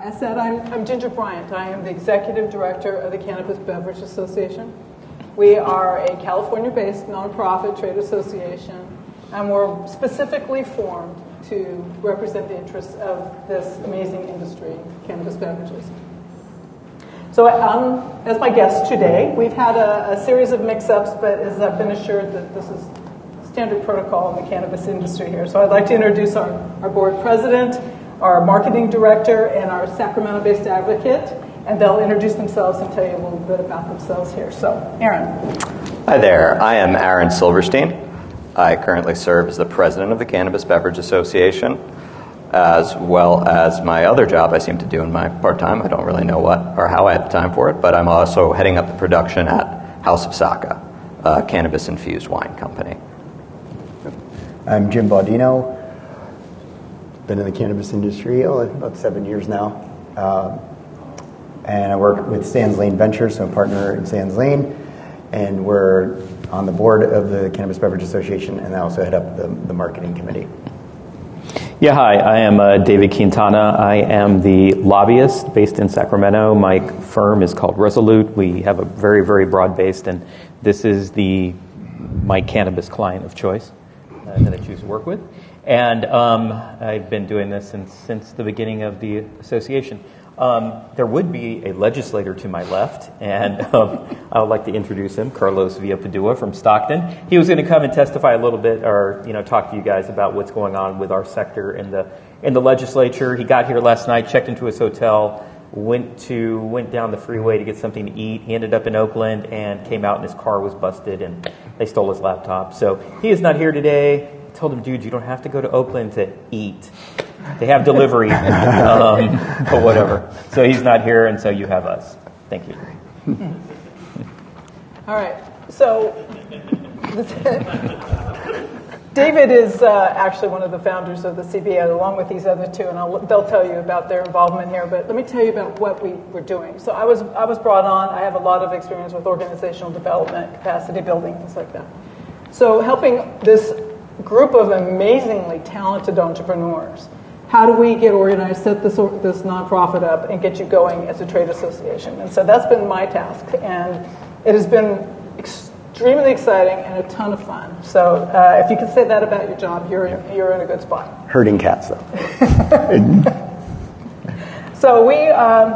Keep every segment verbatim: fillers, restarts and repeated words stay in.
As said, I'm, I'm Ginger Bryant. I am the Executive Director of the Cannabis Beverage Association. We are a California-based nonprofit trade association, and we're specifically formed to represent the interests of this amazing industry, cannabis beverages. So um, as my guest today, we've had a, a series of mix-ups, but as I've been assured that this is standard protocol in the cannabis industry here. So I'd like to introduce our, our board president, our marketing director, and our Sacramento-based advocate, and they'll introduce themselves and tell you a little bit about themselves here. So, Aaron. Hi there. I am Aaron Silverstein. I currently serve as the president of the Cannabis Beverage Association, as well as my other job I seem to do in my part-time. I don't really know what or how I have time for it, but I'm also heading up the production at House of Saka, a cannabis-infused wine company. I'm Jim Baudino. Been in the cannabis industry oh, about seven years now. Um, and I work with Sands Lane Ventures, so I'm a partner in Sands Lane. And we're on the board of the Cannabis Beverage Association, and I also head up the, the marketing committee. Yeah, hi, I am uh, David Quintana. I am the lobbyist based in Sacramento. My firm is called Resolute. We have a very, very broad based, and this is the my cannabis client of choice uh, that I choose to work with. And um, I've been doing this since, since the beginning of the association. Um, there would be a legislator to my left, and um, I would like to introduce him, Carlos Villapadua from Stockton. He was going to come and testify a little bit, or you know, talk to you guys about what's going on with our sector in the in the legislature. He got here last night, checked into his hotel, went to went down the freeway to get something to eat. He ended up in Oakland and came out, and his car was busted, and they stole his laptop. So he is not here today. Told him, dude, you don't have to go to Oakland to eat. They have delivery, um, or whatever. So he's not here, and so you have us. Thank you. All right. So David is uh, actually one of the founders of the C B A, along with these other two, and I'll, they'll tell you about their involvement here. But let me tell you about what we were doing. So I was I was brought on. I have a lot of experience with organizational development, capacity building, things like that. So helping this group of amazingly talented entrepreneurs. How do we get organized, set this this nonprofit up, and get you going as a trade association? And so that's been my task, and it has been extremely exciting and a ton of fun. So uh, if you can say that about your job, you're yeah. you're in a good spot. Herding cats, though. So we, um,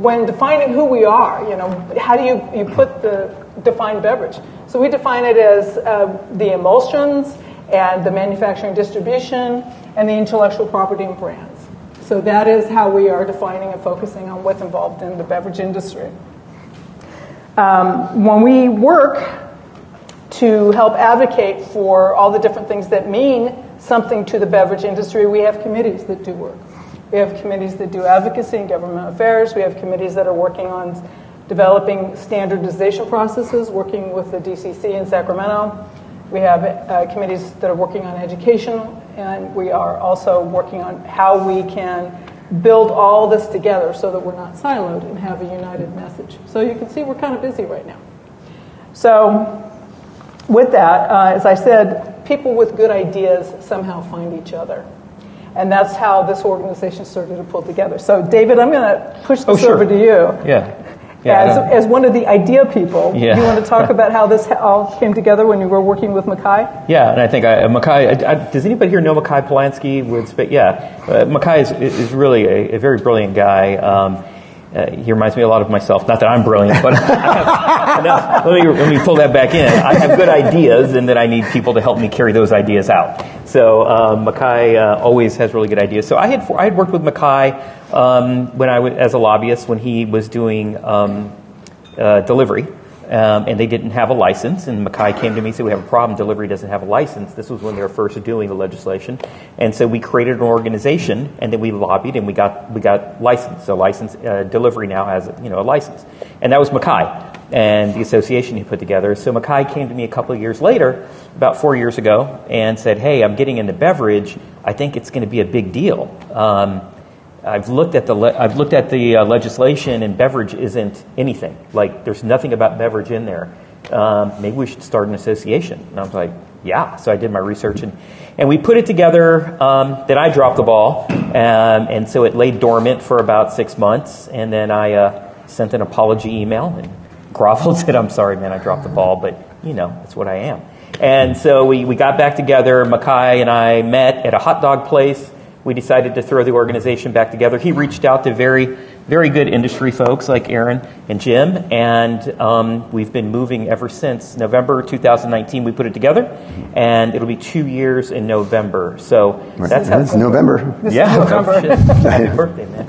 when defining who we are, you know, how do you you put the define beverage? So we define it as uh, the emulsions, and the manufacturing distribution, and the intellectual property and brands. So that is how we are defining and focusing on what's involved in the beverage industry. Um, when we work to help advocate for all the different things that mean something to the beverage industry, we have committees that do work. We have committees that do advocacy and government affairs. We have committees that are working on developing standardization processes, working with the D C C in Sacramento. We have uh, committees that are working on education, and we are also working on how we can build all this together so that we're not siloed and have a united message. So you can see we're kind of busy right now. So with that, uh, as I said, people with good ideas somehow find each other. And that's how this organization started to pull together. So David, I'm going to push this oh, sure. over to you. Yeah. Yeah, as, as one of the idea people, yeah. do you want to talk about how this all came together when you were working with McKay? Yeah, and I think I, McKay, I, I, does anybody here know McKay Polanski? With, yeah, uh, McKay is, is really a, a very brilliant guy. Um, uh, he reminds me a lot of myself. Not that I'm brilliant, but I have, no, let, me, let me pull that back in. I have good ideas, and then I need people to help me carry those ideas out. So uh, McKay uh, always has really good ideas. So I had I had worked with McKay Um, when I was as a lobbyist, when he was doing um, uh, delivery um, and they didn't have a license. And McKay came to me and said, we have a problem. Delivery doesn't have a license. This was when they were first doing the legislation. And so we created an organization, and then we lobbied, and we got we got licensed. So license uh, delivery now has you know a license. And that was McKay and the association he put together. So McKay came to me a couple of years later, about four years ago, and said, hey, I'm getting into beverage. I think it's going to be a big deal. Um, I've looked at the le- I've looked at the uh, legislation, and beverage isn't anything. Like, there's nothing about beverage in there. Um, maybe we should start an association. And I was like, yeah. So I did my research, and, and we put it together. Um, then I dropped the ball, um, and so it lay dormant for about six months. And then I uh, sent an apology email and groveled, said, I'm sorry, man, I dropped the ball, but, you know, that's what I am. And so we, we got back together. McKay and I met at a hot dog place. We decided to throw the organization back together. He reached out to very, very good industry folks like Aaron and Jim, and um, we've been moving ever since. November two thousand nineteen, we put it together, and it'll be two years in November. So right. that's how it's November. This yeah, November. November. Happy birthday, man.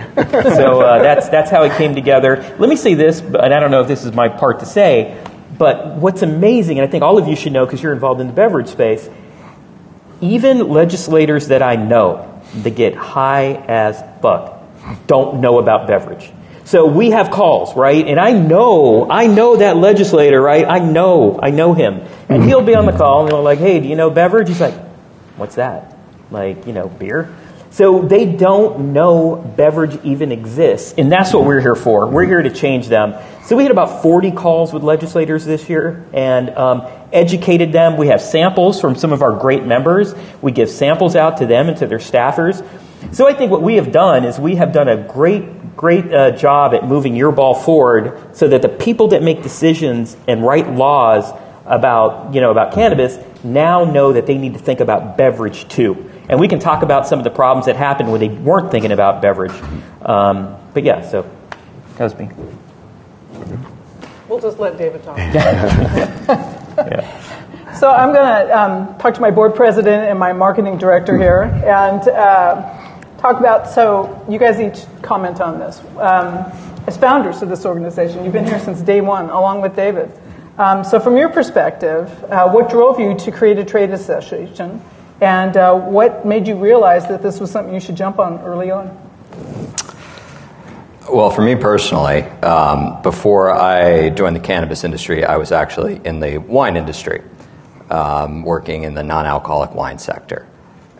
So uh, that's that's how it came together. Let me say this, and I don't know if this is my part to say, but what's amazing, and I think all of you should know because you're involved in the beverage space, even legislators that I know that get high as fuck don't know about beverage. So we have calls, right? And I know, I know that legislator, right? I know, I know him. And he'll be on the call and they're like, hey, do you know beverage? He's like, what's that? Like, you know, beer? So they don't know beverage even exists. And that's what we're here for. We're here to change them. So we had about forty calls with legislators this year and um, educated them. We have samples from some of our great members. We give samples out to them and to their staffers. So I think what we have done is we have done a great, great uh, job at moving your ball forward so that the people that make decisions and write laws about, you know, about cannabis now know that they need to think about beverage too. And we can talk about some of the problems that happened when they weren't thinking about beverage. Um, but yeah, so that was me. We'll just let David talk. Yeah. So I'm going to um, talk to my board president and my marketing director here and uh, talk about, so you guys each comment on this. Um, as founders of this organization, you've been here since day one, along with David. Um, so from your perspective, uh, what drove you to create a trade association? And uh, what made you realize that this was something you should jump on early on? Well, for me personally, um, before I joined the cannabis industry, I was actually in the wine industry, um, working in the non-alcoholic wine sector.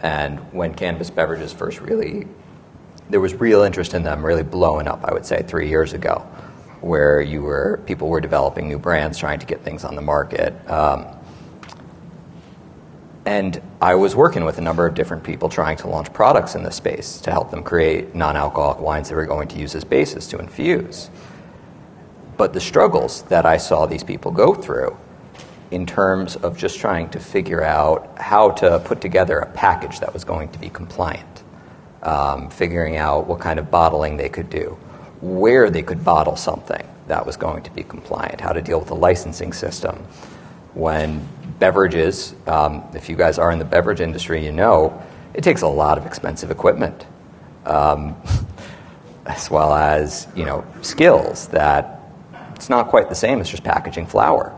And when cannabis beverages first really, there was real interest in them really blowing up, I would say, three years ago, where you were people were developing new brands, trying to get things on the market. Um, And I was working with a number of different people trying to launch products in this space to help them create non-alcoholic wines they were going to use as bases to infuse. But the struggles that I saw these people go through in terms of just trying to figure out how to put together a package that was going to be compliant, um, figuring out what kind of bottling they could do, where they could bottle something that was going to be compliant, how to deal with the licensing system. When beverages, um, if you guys are in the beverage industry, you know, it takes a lot of expensive equipment, um, as well as, you know, skills that it's not quite the same as just packaging flour.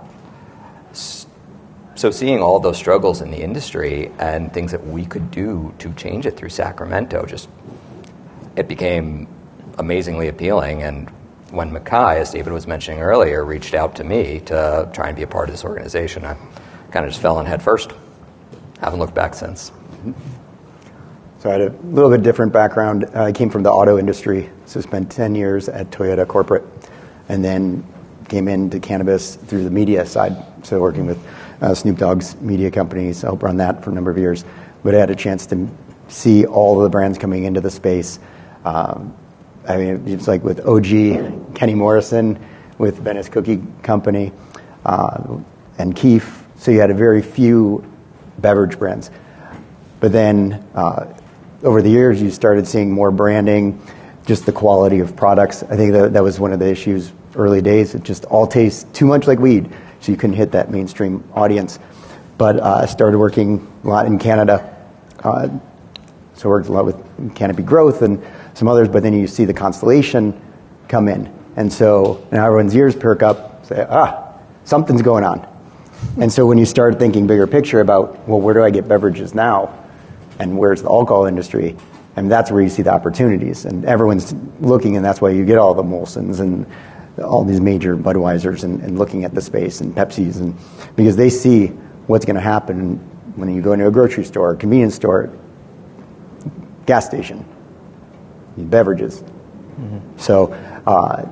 So seeing all those struggles in the industry and things that we could do to change it through Sacramento, just, it became amazingly appealing. And when McKay, as David was mentioning earlier, reached out to me to try and be a part of this organization, I kind of just fell in head first. Haven't looked back since. So I had a little bit different background. I came from the auto industry, so spent ten years at Toyota corporate, and then came into cannabis through the media side, so working with uh, Snoop Dogg's media companies. I helped run that for a number of years, but I had a chance to see all of the brands coming into the space. Um, I mean, it's like with O G, Kenny Morrison, with Venice Cookie Company, uh, and Keef. So you had a very few beverage brands. But then uh, over the years, you started seeing more branding, just the quality of products. I think that, that was one of the issues early days. It just all tastes too much like weed, so you couldn't hit that mainstream audience. But uh, I started working a lot in Canada. Uh, So I worked a lot with Canopy Growth and some others, but then you see the Constellation come in. And so now everyone's ears perk up, say, ah, something's going on. And so when you start thinking bigger picture about, well, where do I get beverages now? And where's the alcohol industry? And that's where you see the opportunities. And everyone's looking, and that's why you get all the Molsons and all these major Budweisers and, and looking at the space, and Pepsis, and because they see what's going to happen when you go into a grocery store, convenience store, gas station, beverages. Mm-hmm. So uh,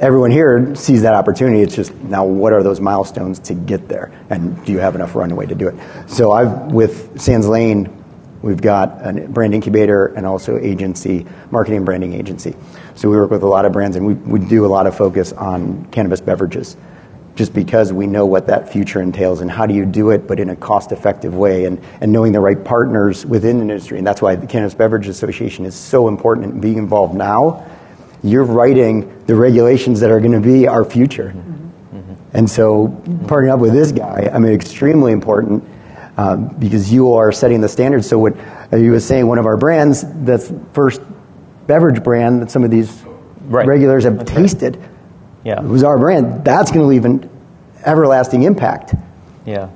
everyone here sees that opportunity. It's just now, what are those milestones to get there, and do you have enough runway to do it? So I've with Sands Lane, we've got a brand incubator and also agency, marketing and branding agency. So we work with a lot of brands, and we, we do a lot of focus on cannabis beverages just because we know what that future entails and how do you do it, but in a cost-effective way, and, and knowing the right partners within the industry. And that's why the Cannabis Beverage Association is so important in being involved now. You're writing the regulations that are going to be our future. Mm-hmm. Mm-hmm. And so partnering up with this guy, I mean, extremely important. Uh, because you are setting the standards. So what uh, you were saying, one of our brands, that's first beverage brand that some of these right. regulars have that's tasted, right. yeah, it was our brand. That's going to leave an everlasting impact. Yeah,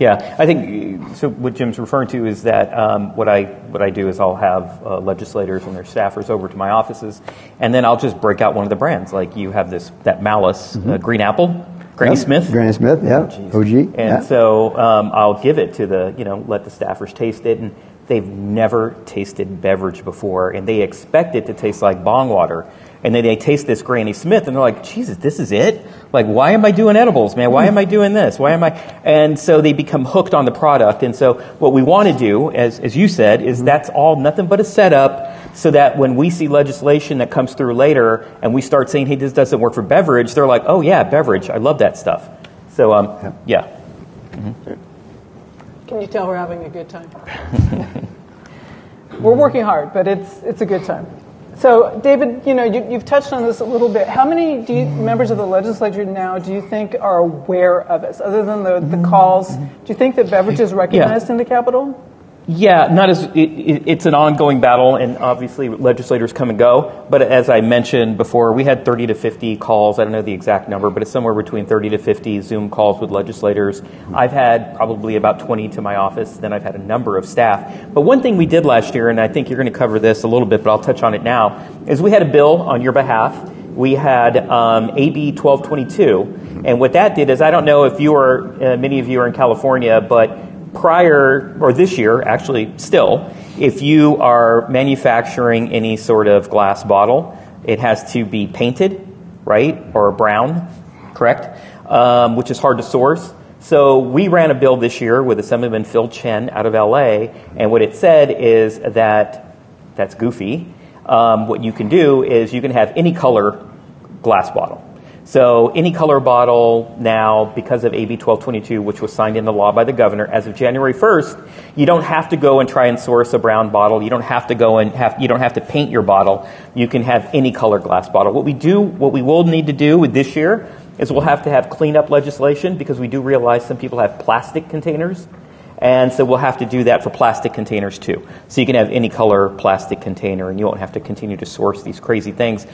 yeah. I think so. What Jim's referring to is that um, what I what I do is I'll have uh, legislators and their staffers over to my offices, and then I'll just break out one of the brands. Like you have this that Malice mm-hmm. uh, Green Apple. Granny yep. Smith. Granny Smith, yeah. Oh, O G. And yeah. so um, I'll give it to the, you know, let the staffers taste it. And they've never tasted beverage before. And they expect it to taste like bong water. And then they taste this Granny Smith. And they're like, Jesus, this is it? Like, why am I doing edibles, man? Why am I doing this? Why am I? And so they become hooked on the product. And so what we want to do, as, as you said, is mm-hmm. that's all nothing but a setup. So that when we see legislation that comes through later and we start saying, hey, this doesn't work for beverage, they're like, oh, yeah, beverage. I love that stuff. So, um, yeah. Mm-hmm. Can you tell we're having a good time? We're working hard, but it's it's a good time. So, David, you know, you, you've touched on this a little bit. How many do you, members of the legislature now do you think are aware of us, other than the, the calls? Do you think that beverage is recognized yeah. in the Capitol? Yeah, not as it, it, it's an ongoing battle, and obviously legislators come and go. But as I mentioned before, we had thirty to fifty calls. I don't know the exact number, but it's somewhere between thirty to fifty Zoom calls with legislators. I've had probably about twenty to my office. Then I've had a number of staff. But one thing we did last year, and I think you're going to cover this a little bit, but I'll touch on it now, is we had a bill on your behalf. We had um, A B twelve twenty-two. And what that did is, I don't know if you are, uh, many of you are in California, but prior, or this year, actually, still, if you are manufacturing any sort of glass bottle, it has to be painted, right, or brown, correct, um, which is hard to source. So we ran a bill this year with Assemblyman Phil Chen out of L A, and what it said is that that's goofy. Um, what you can do is you can have any color glass bottle. So any color bottle now, because of A B twelve twenty-two, which was signed into law by the governor, as of January first, you don't have to go and try and source a brown bottle. You don't have to go and have, you don't have to paint your bottle. You can have any color glass bottle. What we do, what we will need to do with this year is we'll have to have cleanup legislation, because we do realize some people have plastic containers. And so we'll have to do that for plastic containers too. So you can have any color plastic container, and you won't have to continue to source these crazy things.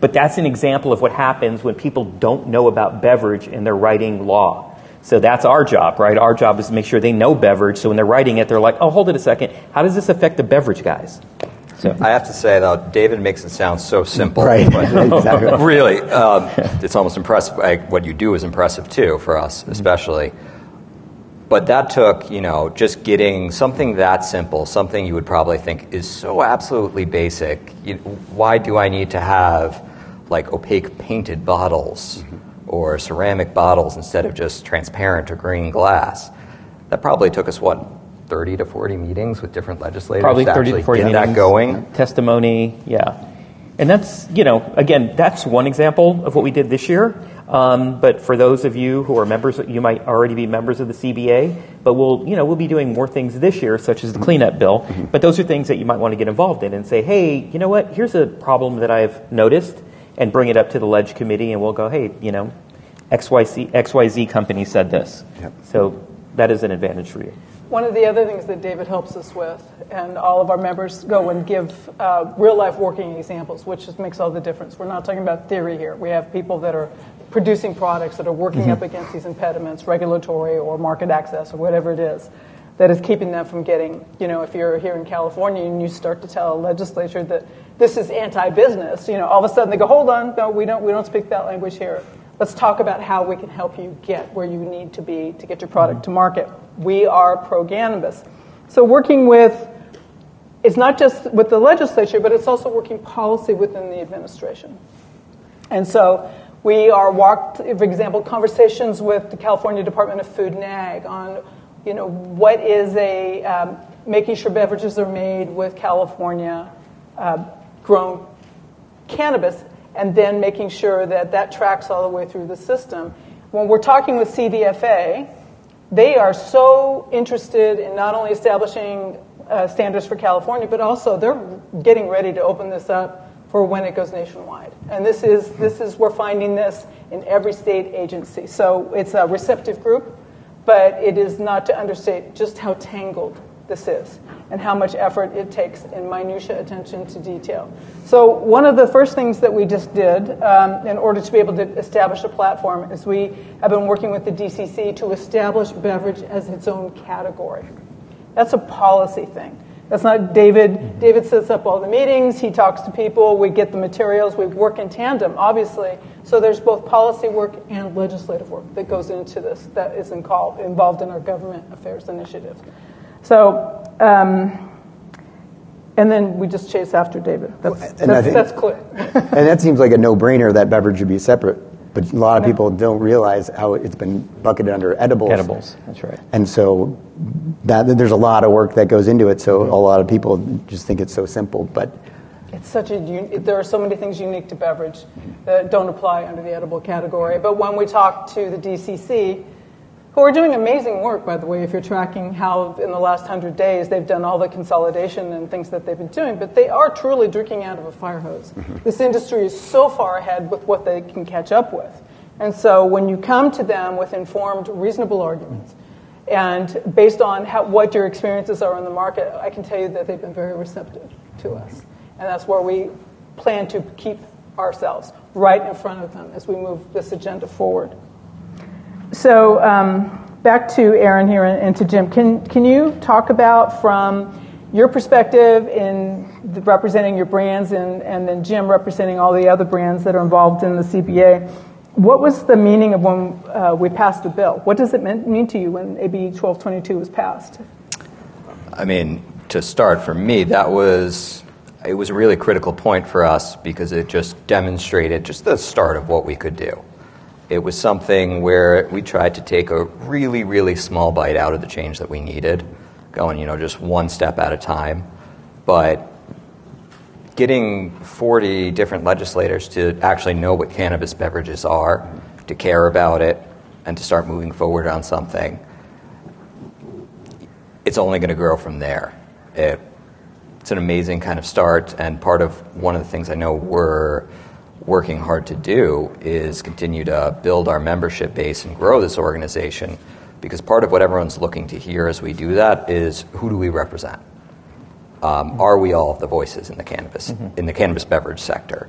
But that's an example of what happens when people don't know about beverage and they're writing law. So that's our job, right? Our job is to make sure they know beverage. So when they're writing it, they're like, oh, hold it a second. How does this affect the beverage guys? So I have to say, though, David makes it sound so simple. Right. But exactly. Really, um, it's almost impressive. Like, what you do is impressive, too, for us, especially. Mm-hmm. But that took, you know, just getting something that simple, something you would probably think is so absolutely basic. You, why do I need to have, like, opaque painted bottles mm-hmm. or ceramic bottles instead of just transparent or green glass? That probably took us, what, thirty to forty meetings with different legislators probably to actually get meetings, that going? Testimony, yeah. And that's, you know, again, that's one example of what we did this year. Um, but for those of you who are members, you might already be members of the C B A, but we'll, you know, we'll be doing more things this year, such as the cleanup bill. Mm-hmm. But those are things that you might want to get involved in and say, hey, you know what, here's a problem that I've noticed, and bring it up to the Ledge Committee, and we'll go, hey, you know, X Y Z, X Y Z company said this. Yep. So that is an advantage for you. One of the other things that David helps us with, and all of our members go and give uh, real-life working examples, which just makes all the difference. We're not talking about theory here. We have people that are producing products that are working mm-hmm. up against these impediments, regulatory or market access or whatever it is, that is keeping them from getting, you know, if you're here in California and you start to tell a legislature that this is anti-business, you know, all of a sudden they go, hold on, no, we don't, we don't speak that language here. Let's talk about how we can help you get where you need to be to get your product to market. We are pro-cannabis. So working with, it's not just with the legislature, but it's also working policy within the administration. And so we are walked, for example, conversations with the California Department of Food and Ag on, you know, what is a, um, making sure beverages are made with California uh, grown cannabis, and then making sure that that tracks all the way through the system. When we're talking with C D F A, they are so interested in not only establishing uh, standards for California, but also they're getting ready to open this up for when it goes nationwide. And this is, this is we're finding this in every state agency. So it's a receptive group, but it is not to understate just how tangled this is and how much effort it takes and minutiae attention to detail. So one of the first things that we just did um, in order to be able to establish a platform is we have been working with the D C C to establish beverage as its own category. That's a policy thing. That's not David. David sets up all the meetings. He talks to people. We get the materials. We work in tandem, obviously. So there's both policy work and legislative work that goes into this that is involved in our government affairs initiative. So, um, and then we just chase after David. That's, that's, think, that's clear. And that seems like a no-brainer that beverage should be separate, but a lot of no. people don't realize how it's been bucketed under edibles. Edibles, that's right. And so that, there's a lot of work that goes into it, so mm-hmm. a lot of people just think it's so simple, but... It's such a, there are so many things unique to beverage that don't apply under the edible category, but when we talk to the D C C, well, we're doing amazing work, by the way, if you're tracking how in the last hundred days they've done all the consolidation and things that they've been doing, but they are truly drinking out of a fire hose. Mm-hmm. This industry is so far ahead with what they can catch up with. And so when you come to them with informed, reasonable arguments, and based on how, what your experiences are in the market, I can tell you that they've been very receptive to us. And that's where we plan to keep ourselves right in front of them as we move this agenda forward. So um, back to Aaron here and, and to Jim. Can can you talk about from your perspective in the, representing your brands and, and then Jim representing all the other brands that are involved in the C B A, what was the meaning of when uh, we passed the bill? What does it mean to you when A B twelve twenty-two was passed? I mean, to start, for me, that was, it was a really critical point for us because it just demonstrated just the start of what we could do. It was something where we tried to take a really, really small bite out of the change that we needed, going, you know, just one step at a time. But getting forty different legislators to actually know what cannabis beverages are, to care about it, and to start moving forward on something, it's only going to grow from there. It, it's an amazing kind of start, and part of one of the things I know we're working hard to do is continue to build our membership base and grow this organization, because part of what everyone's looking to hear as we do that is, who do we represent? Um, are we all the voices in the cannabis, mm-hmm. in the cannabis beverage sector?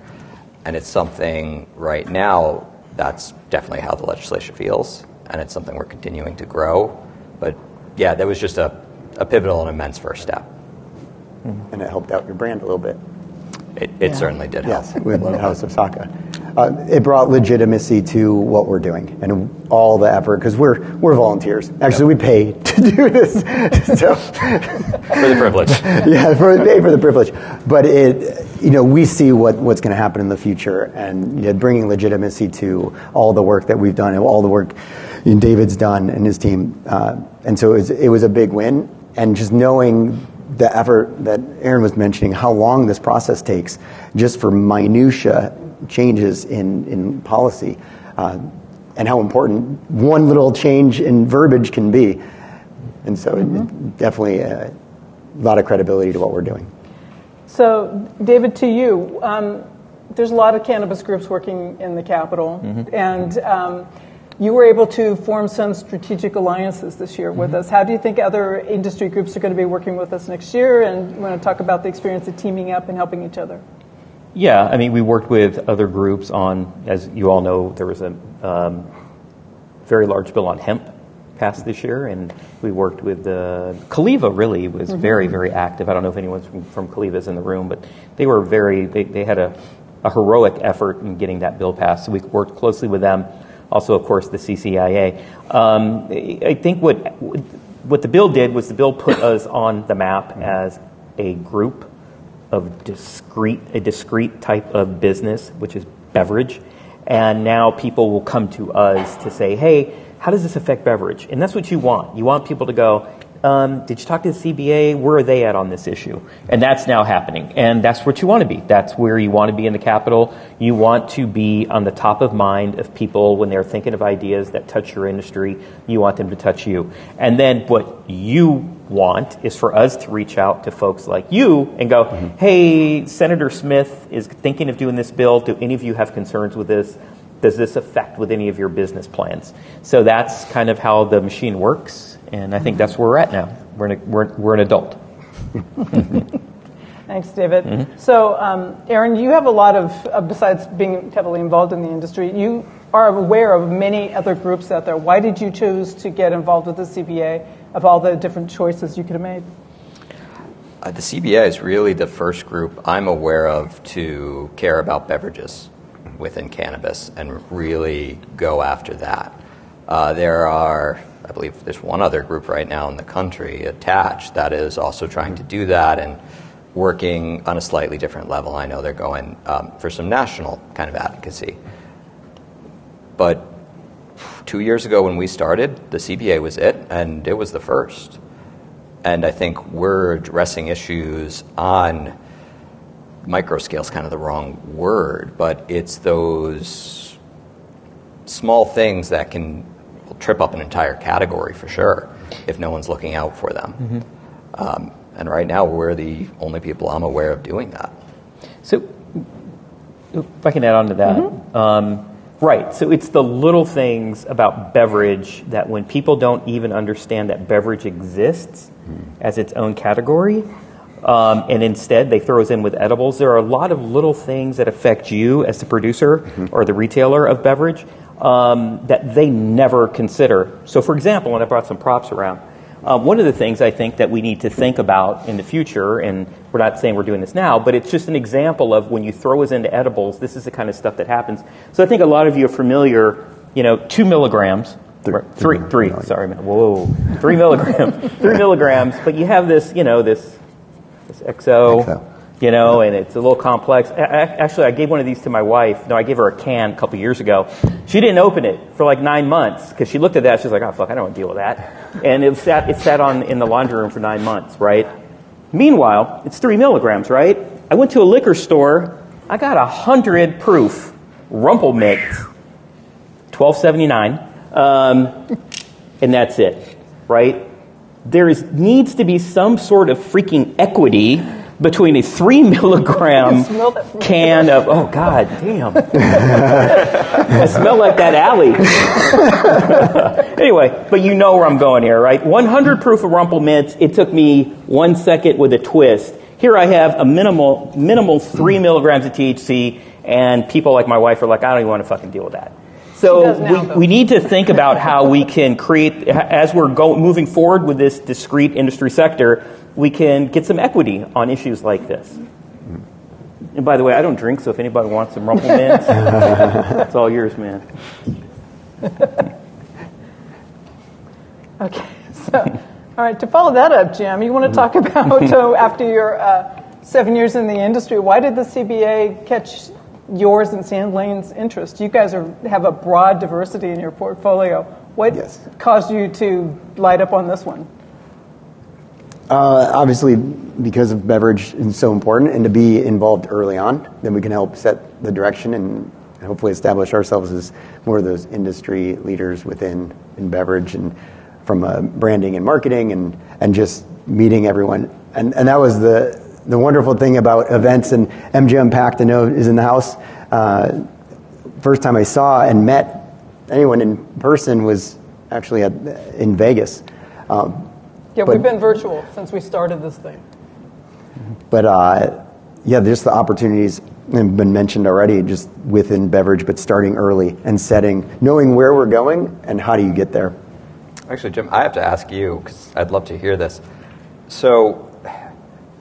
And it's something right now that's definitely how the legislation feels, and it's something we're continuing to grow. But yeah, that was just a, a pivotal and immense first step. Mm-hmm. And it helped out your brand a little bit. It, it yeah. certainly did help. Yes, with the House of Saka. Uh, it brought legitimacy to what we're doing and all the effort, because we're we're volunteers. Actually, yep. we pay to do this. So, for the privilege. Yeah, for, for the privilege. But it, you know, we see what, what's going to happen in the future, and you know, bringing legitimacy to all the work that we've done and all the work David's done and his team. Uh, and so it was, it was a big win, and just knowing the effort that Aaron was mentioning, how long this process takes just for minutia changes in, in policy, uh, and how important one little change in verbiage can be. And so mm-hmm. it, definitely a lot of credibility to what we're doing. So David, to you, um, there's a lot of cannabis groups working in the Capitol, mm-hmm. and um, You were able to form some strategic alliances this year with mm-hmm. us. How do you think other industry groups are going to be working with us next year? And you want to talk about the experience of teaming up and helping each other? Yeah, I mean, we worked with other groups on, as you all know, there was a um, very large bill on hemp passed this year, and we worked with the uh, Caliva. Really was mm-hmm. very, very active. I don't know if anyone from, from Caliva is in the room, but they were very. They, they had a, a heroic effort in getting that bill passed. So we worked closely with them. Also, of course, the C C I A. Um, I think what what the bill did was the bill put us on the map as a group of discrete, a discrete type of business, which is beverage, and now people will come to us to say, hey, how does this affect beverage? And that's what you want. You want people to go, um, did you talk to the C B A? Where are they at on this issue? And that's now happening. And that's what you want to be. That's where you want to be in the capital. You want to be on the top of mind of people when they're thinking of ideas that touch your industry. You want them to touch you. And then what you want is for us to reach out to folks like you and go, mm-hmm. hey, Senator Smith is thinking of doing this bill. Do any of you have concerns with this? Does this affect with any of your business plans? So that's kind of how the machine works, and I think that's where we're at now. We're, in a, we're, we're an adult. Thanks, David. Mm-hmm. So, um, Aaron, you have a lot of, uh, besides being heavily involved in the industry, you are aware of many other groups out there. Why did you choose to get involved with the C B A of all the different choices you could have made? Uh, the C B A is really the first group I'm aware of to care about beverages within cannabis and really go after that. Uh, there are, I believe there's one other group right now in the country attached that is also trying to do that and working on a slightly different level. I know they're going um, for some national kind of advocacy. But two years ago when we started, the C B A was it, and it was the first. And I think we're addressing issues on microscale is kind of the wrong word, but it's those small things that can trip up an entire category for sure if no one's looking out for them. Mm-hmm. Um, and right now we're the only people I'm aware of doing that. So if I can add on to that. Mm-hmm. um, right, so it's the little things about beverage that when people don't even understand that beverage exists mm. as its own category, Um, and instead they throw us in with edibles. There are a lot of little things that affect you as the producer mm-hmm. or the retailer of beverage um, that they never consider. So for example, and I brought some props around, uh, one of the things I think that we need to think about in the future, and we're not saying we're doing this now, but it's just an example of when you throw us into edibles, this is the kind of stuff that happens. So I think a lot of you are familiar, you know, two milligrams. Three, three, three, three sorry, man, whoa, three milligrams, three milligrams, but you have this, you know, this X O, X O, you know, and it's a little complex. I, actually, I gave one of these to my wife. No, I gave her a can a couple years ago. She didn't open it for like nine months because she looked at that. She's like, oh, fuck, I don't want to deal with that. And it sat, it sat on in the laundry room for nine months, right? Meanwhile, it's three milligrams, right? I went to a liquor store. I got a hundred proof Rumple Mix, twelve seventy-nine, um, and that's it, right? There is, needs to be some sort of freaking equity between a three milligram can of, oh, God, damn. I smell like that alley. Anyway, but you know where I'm going here, right? one hundred proof of Rumple Mints. It took me one second with a twist. Here I have a minimal, minimal three milligrams of T H C, and people like my wife are like, I don't even want to fucking deal with that. So now, we, we need to think about how we can create, as we're go, moving forward with this discrete industry sector, we can get some equity on issues like this. And by the way, I don't drink, so if anybody wants some Rumple Mints, it's all yours, man. Okay. So, all right, to follow that up, Jim, you want to talk about, so after your uh, seven years in the industry, why did the C B A catch yours and Sands Lane's interest? You guys are, have a broad diversity in your portfolio. What yes. caused you to light up on this one? Uh, obviously, because of beverage is so important, and to be involved early on, then we can help set the direction and hopefully establish ourselves as more of those industry leaders within in beverage, and from uh, branding and marketing, and and just meeting everyone. And and that was the. The wonderful thing about events, and M J Unpacked, I know, is in the house. Uh, first time I saw and met anyone in person was actually at, in Vegas. Um, yeah, but, we've been virtual since we started this thing. But uh, yeah, just the opportunities have been mentioned already, just within beverage, but starting early and setting, knowing where we're going and how do you get there. Actually, Jim, I have to ask you, because I'd love to hear this. So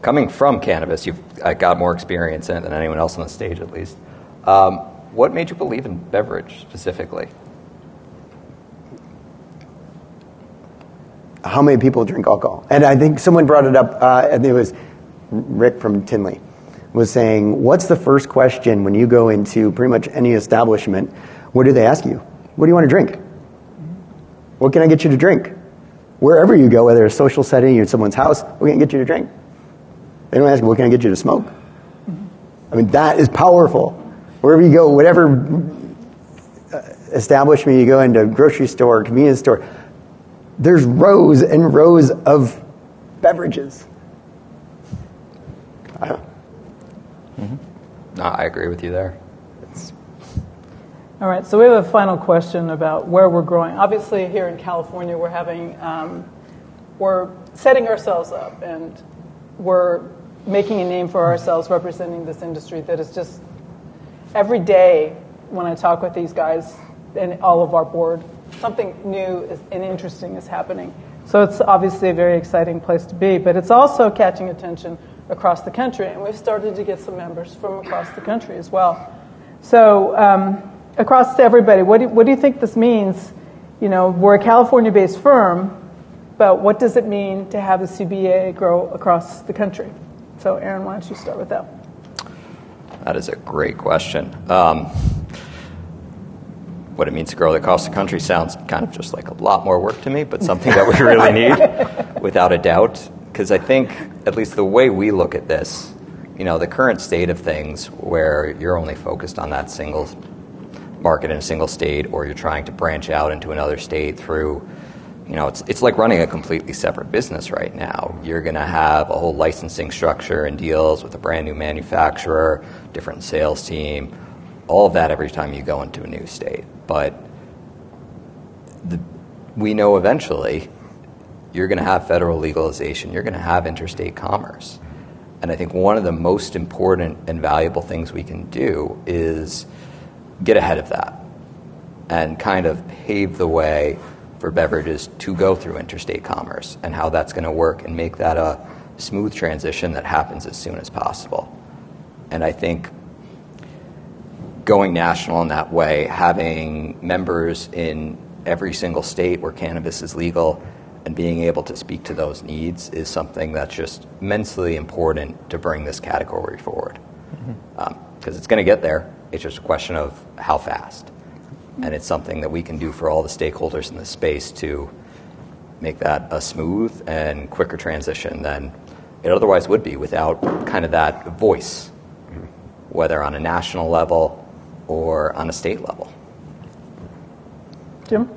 coming from cannabis, you've got more experience in it than anyone else on the stage, at least. Um, what made you believe in beverage specifically? How many people drink alcohol? And I think someone brought it up, uh, and it was Rick from Tinley, was saying, what's the first question when you go into pretty much any establishment? What do they ask you? What do you want to drink? What can I get you to drink? Wherever you go, whether it's a social setting or someone's house, what can I get you to drink? They don't ask, what can I get you to smoke? I mean, that is powerful. Wherever you go, whatever establishment you go into, grocery store, convenience store, there's rows and rows of beverages. I don't know. Mm-hmm. No, I agree with you there. It's... All right, so we have a final question about where we're growing. Obviously, here in California, we're having, um, we're setting ourselves up, and we're making a name for ourselves representing this industry that is just, every day when I talk with these guys and all of our board, something new and interesting is happening. So it's obviously a very exciting place to be, but it's also catching attention across the country, and we've started to get some members from across the country as well. So um, across to everybody, what do, what do you think this means? You know, we're a California-based firm, but what does it mean to have the C B A grow across the country? So Aaron, why don't you start with that? That is a great question. Um, What it means to grow across the country sounds kind of just like a lot more work to me, but something that we really need, without a doubt. Because I think, at least the way we look at this, you know, the current state of things where you're only focused on that single market in a single state, or you're trying to branch out into another state through, you know, it's, it's like running a completely separate business right now. You're going to have a whole licensing structure and deals with a brand new manufacturer, different sales team, all of that every time you go into a new state. But the, we know eventually you're going to have federal legalization, you're going to have interstate commerce. And I think one of the most important and valuable things we can do is get ahead of that and kind of pave the way for beverages to go through interstate commerce and how that's going to work and make that a smooth transition that happens as soon as possible. And I think going national in that way, having members in every single state where cannabis is legal and being able to speak to those needs is something that's just immensely important to bring this category forward. Because mm-hmm. um, it's going to get there. It's just a question of how fast. And it's something that we can do for all the stakeholders in the space to make that a smooth and quicker transition than it otherwise would be without kind of that voice, whether on a national level or on a state level. Jim?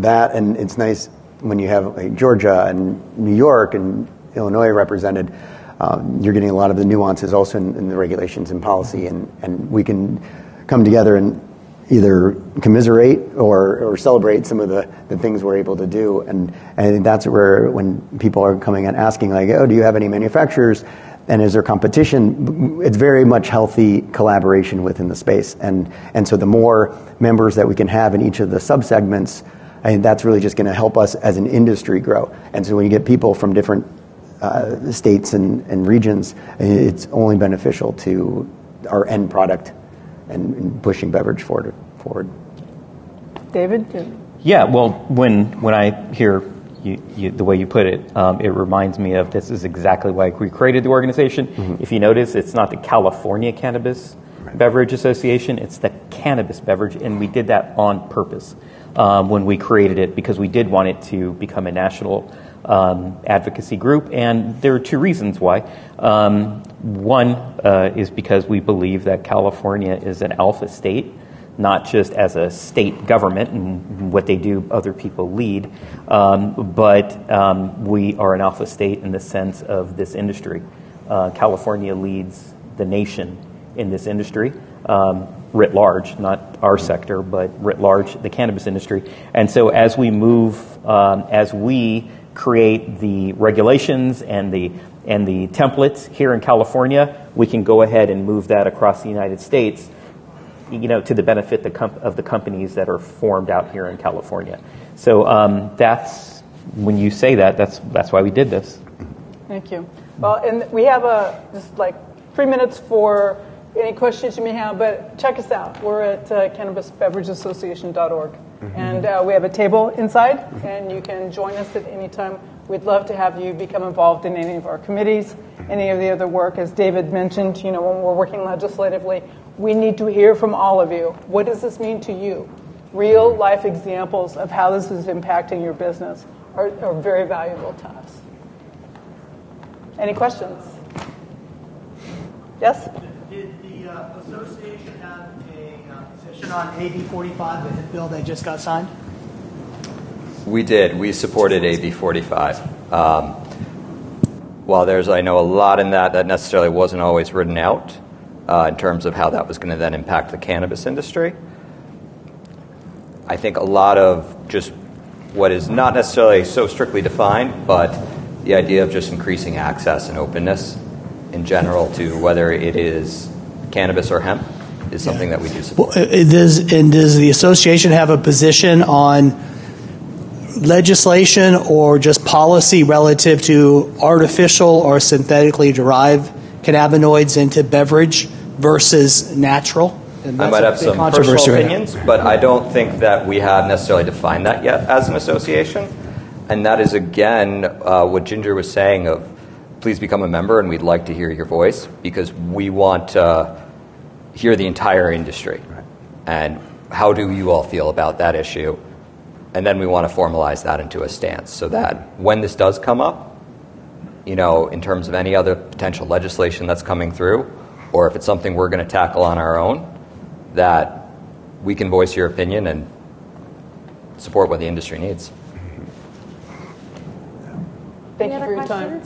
That, and it's nice when you have like Georgia and New York and Illinois represented, um, you're getting a lot of the nuances also in, in the regulations and policy, and, and we can come together and either commiserate or, or celebrate some of the, the things we're able to do. And, and I think that's where when people are coming and asking like, oh, do you have any manufacturers? And is there competition? It's very much healthy collaboration within the space. And and so the more members that we can have in each of the subsegments, I think that's really just going to help us as an industry grow. And so when you get people from different uh, states and, and regions, it's only beneficial to our end product and, and pushing beverage forward. forward. David? Yeah, well, when when I hear You, you, the way you put it, um, it reminds me of this is exactly why we created the organization. Mm-hmm. If you notice, it's not the California Cannabis right. Beverage Association, it's the Cannabis Beverage, and we did that on purpose um, when we created it because we did want it to become a national um, advocacy group, and there are two reasons why. Um, one uh, is because we believe that California is an alpha state, not just as a state government and what they do, other people lead, um, but um, we are an alpha state in the sense of this industry. Uh, California leads the nation in this industry. Um, writ large, not our sector, but writ large, the cannabis industry. And so as we move, um, as we create the regulations and the and the templates here in California, we can go ahead and move that across the United States, you know, to the benefit the comp of the companies that are formed out here in California. So um, that's, when you say that, that's that's why we did this. Thank you. Well, and we have a just like three minutes for any questions you may have, but check us out. We're at uh, cannabis beverage association dot org. Mm-hmm. And uh, we have a table inside, and you can join us at any time. We'd love to have you become involved in any of our committees, any of the other work. As David mentioned, you know, when we're working legislatively, we need to hear from all of you. What does this mean to you? Real life examples of how this is impacting your business are, are very valuable to us. Any questions? Yes? Association have a uh, position on A B forty-five, the bill that just got signed? We did. We supported A B forty-five. Um, while there's, I know, a lot in that that necessarily wasn't always written out uh, in terms of how that was going to then impact the cannabis industry, I think a lot of just what is not necessarily so strictly defined, but the idea of just increasing access and openness in general to whether it is cannabis or hemp is something yeah. that we do support. Well, does, and does the association have a position on legislation or just policy relative to artificial or synthetically derived cannabinoids into beverage versus natural? And I might have some personal opinions, but I don't think that we have necessarily defined that yet as an association. And that is, again, uh, what Ginger was saying of please become a member, and we'd like to hear your voice because we want to uh, hear the entire industry. Right. And how do you all feel about that issue? And then we want to formalize that into a stance so that when this does come up, you know, in terms of any other potential legislation that's coming through, or if it's something we're going to tackle on our own, that we can voice your opinion and support what the industry needs. Thank you for your time.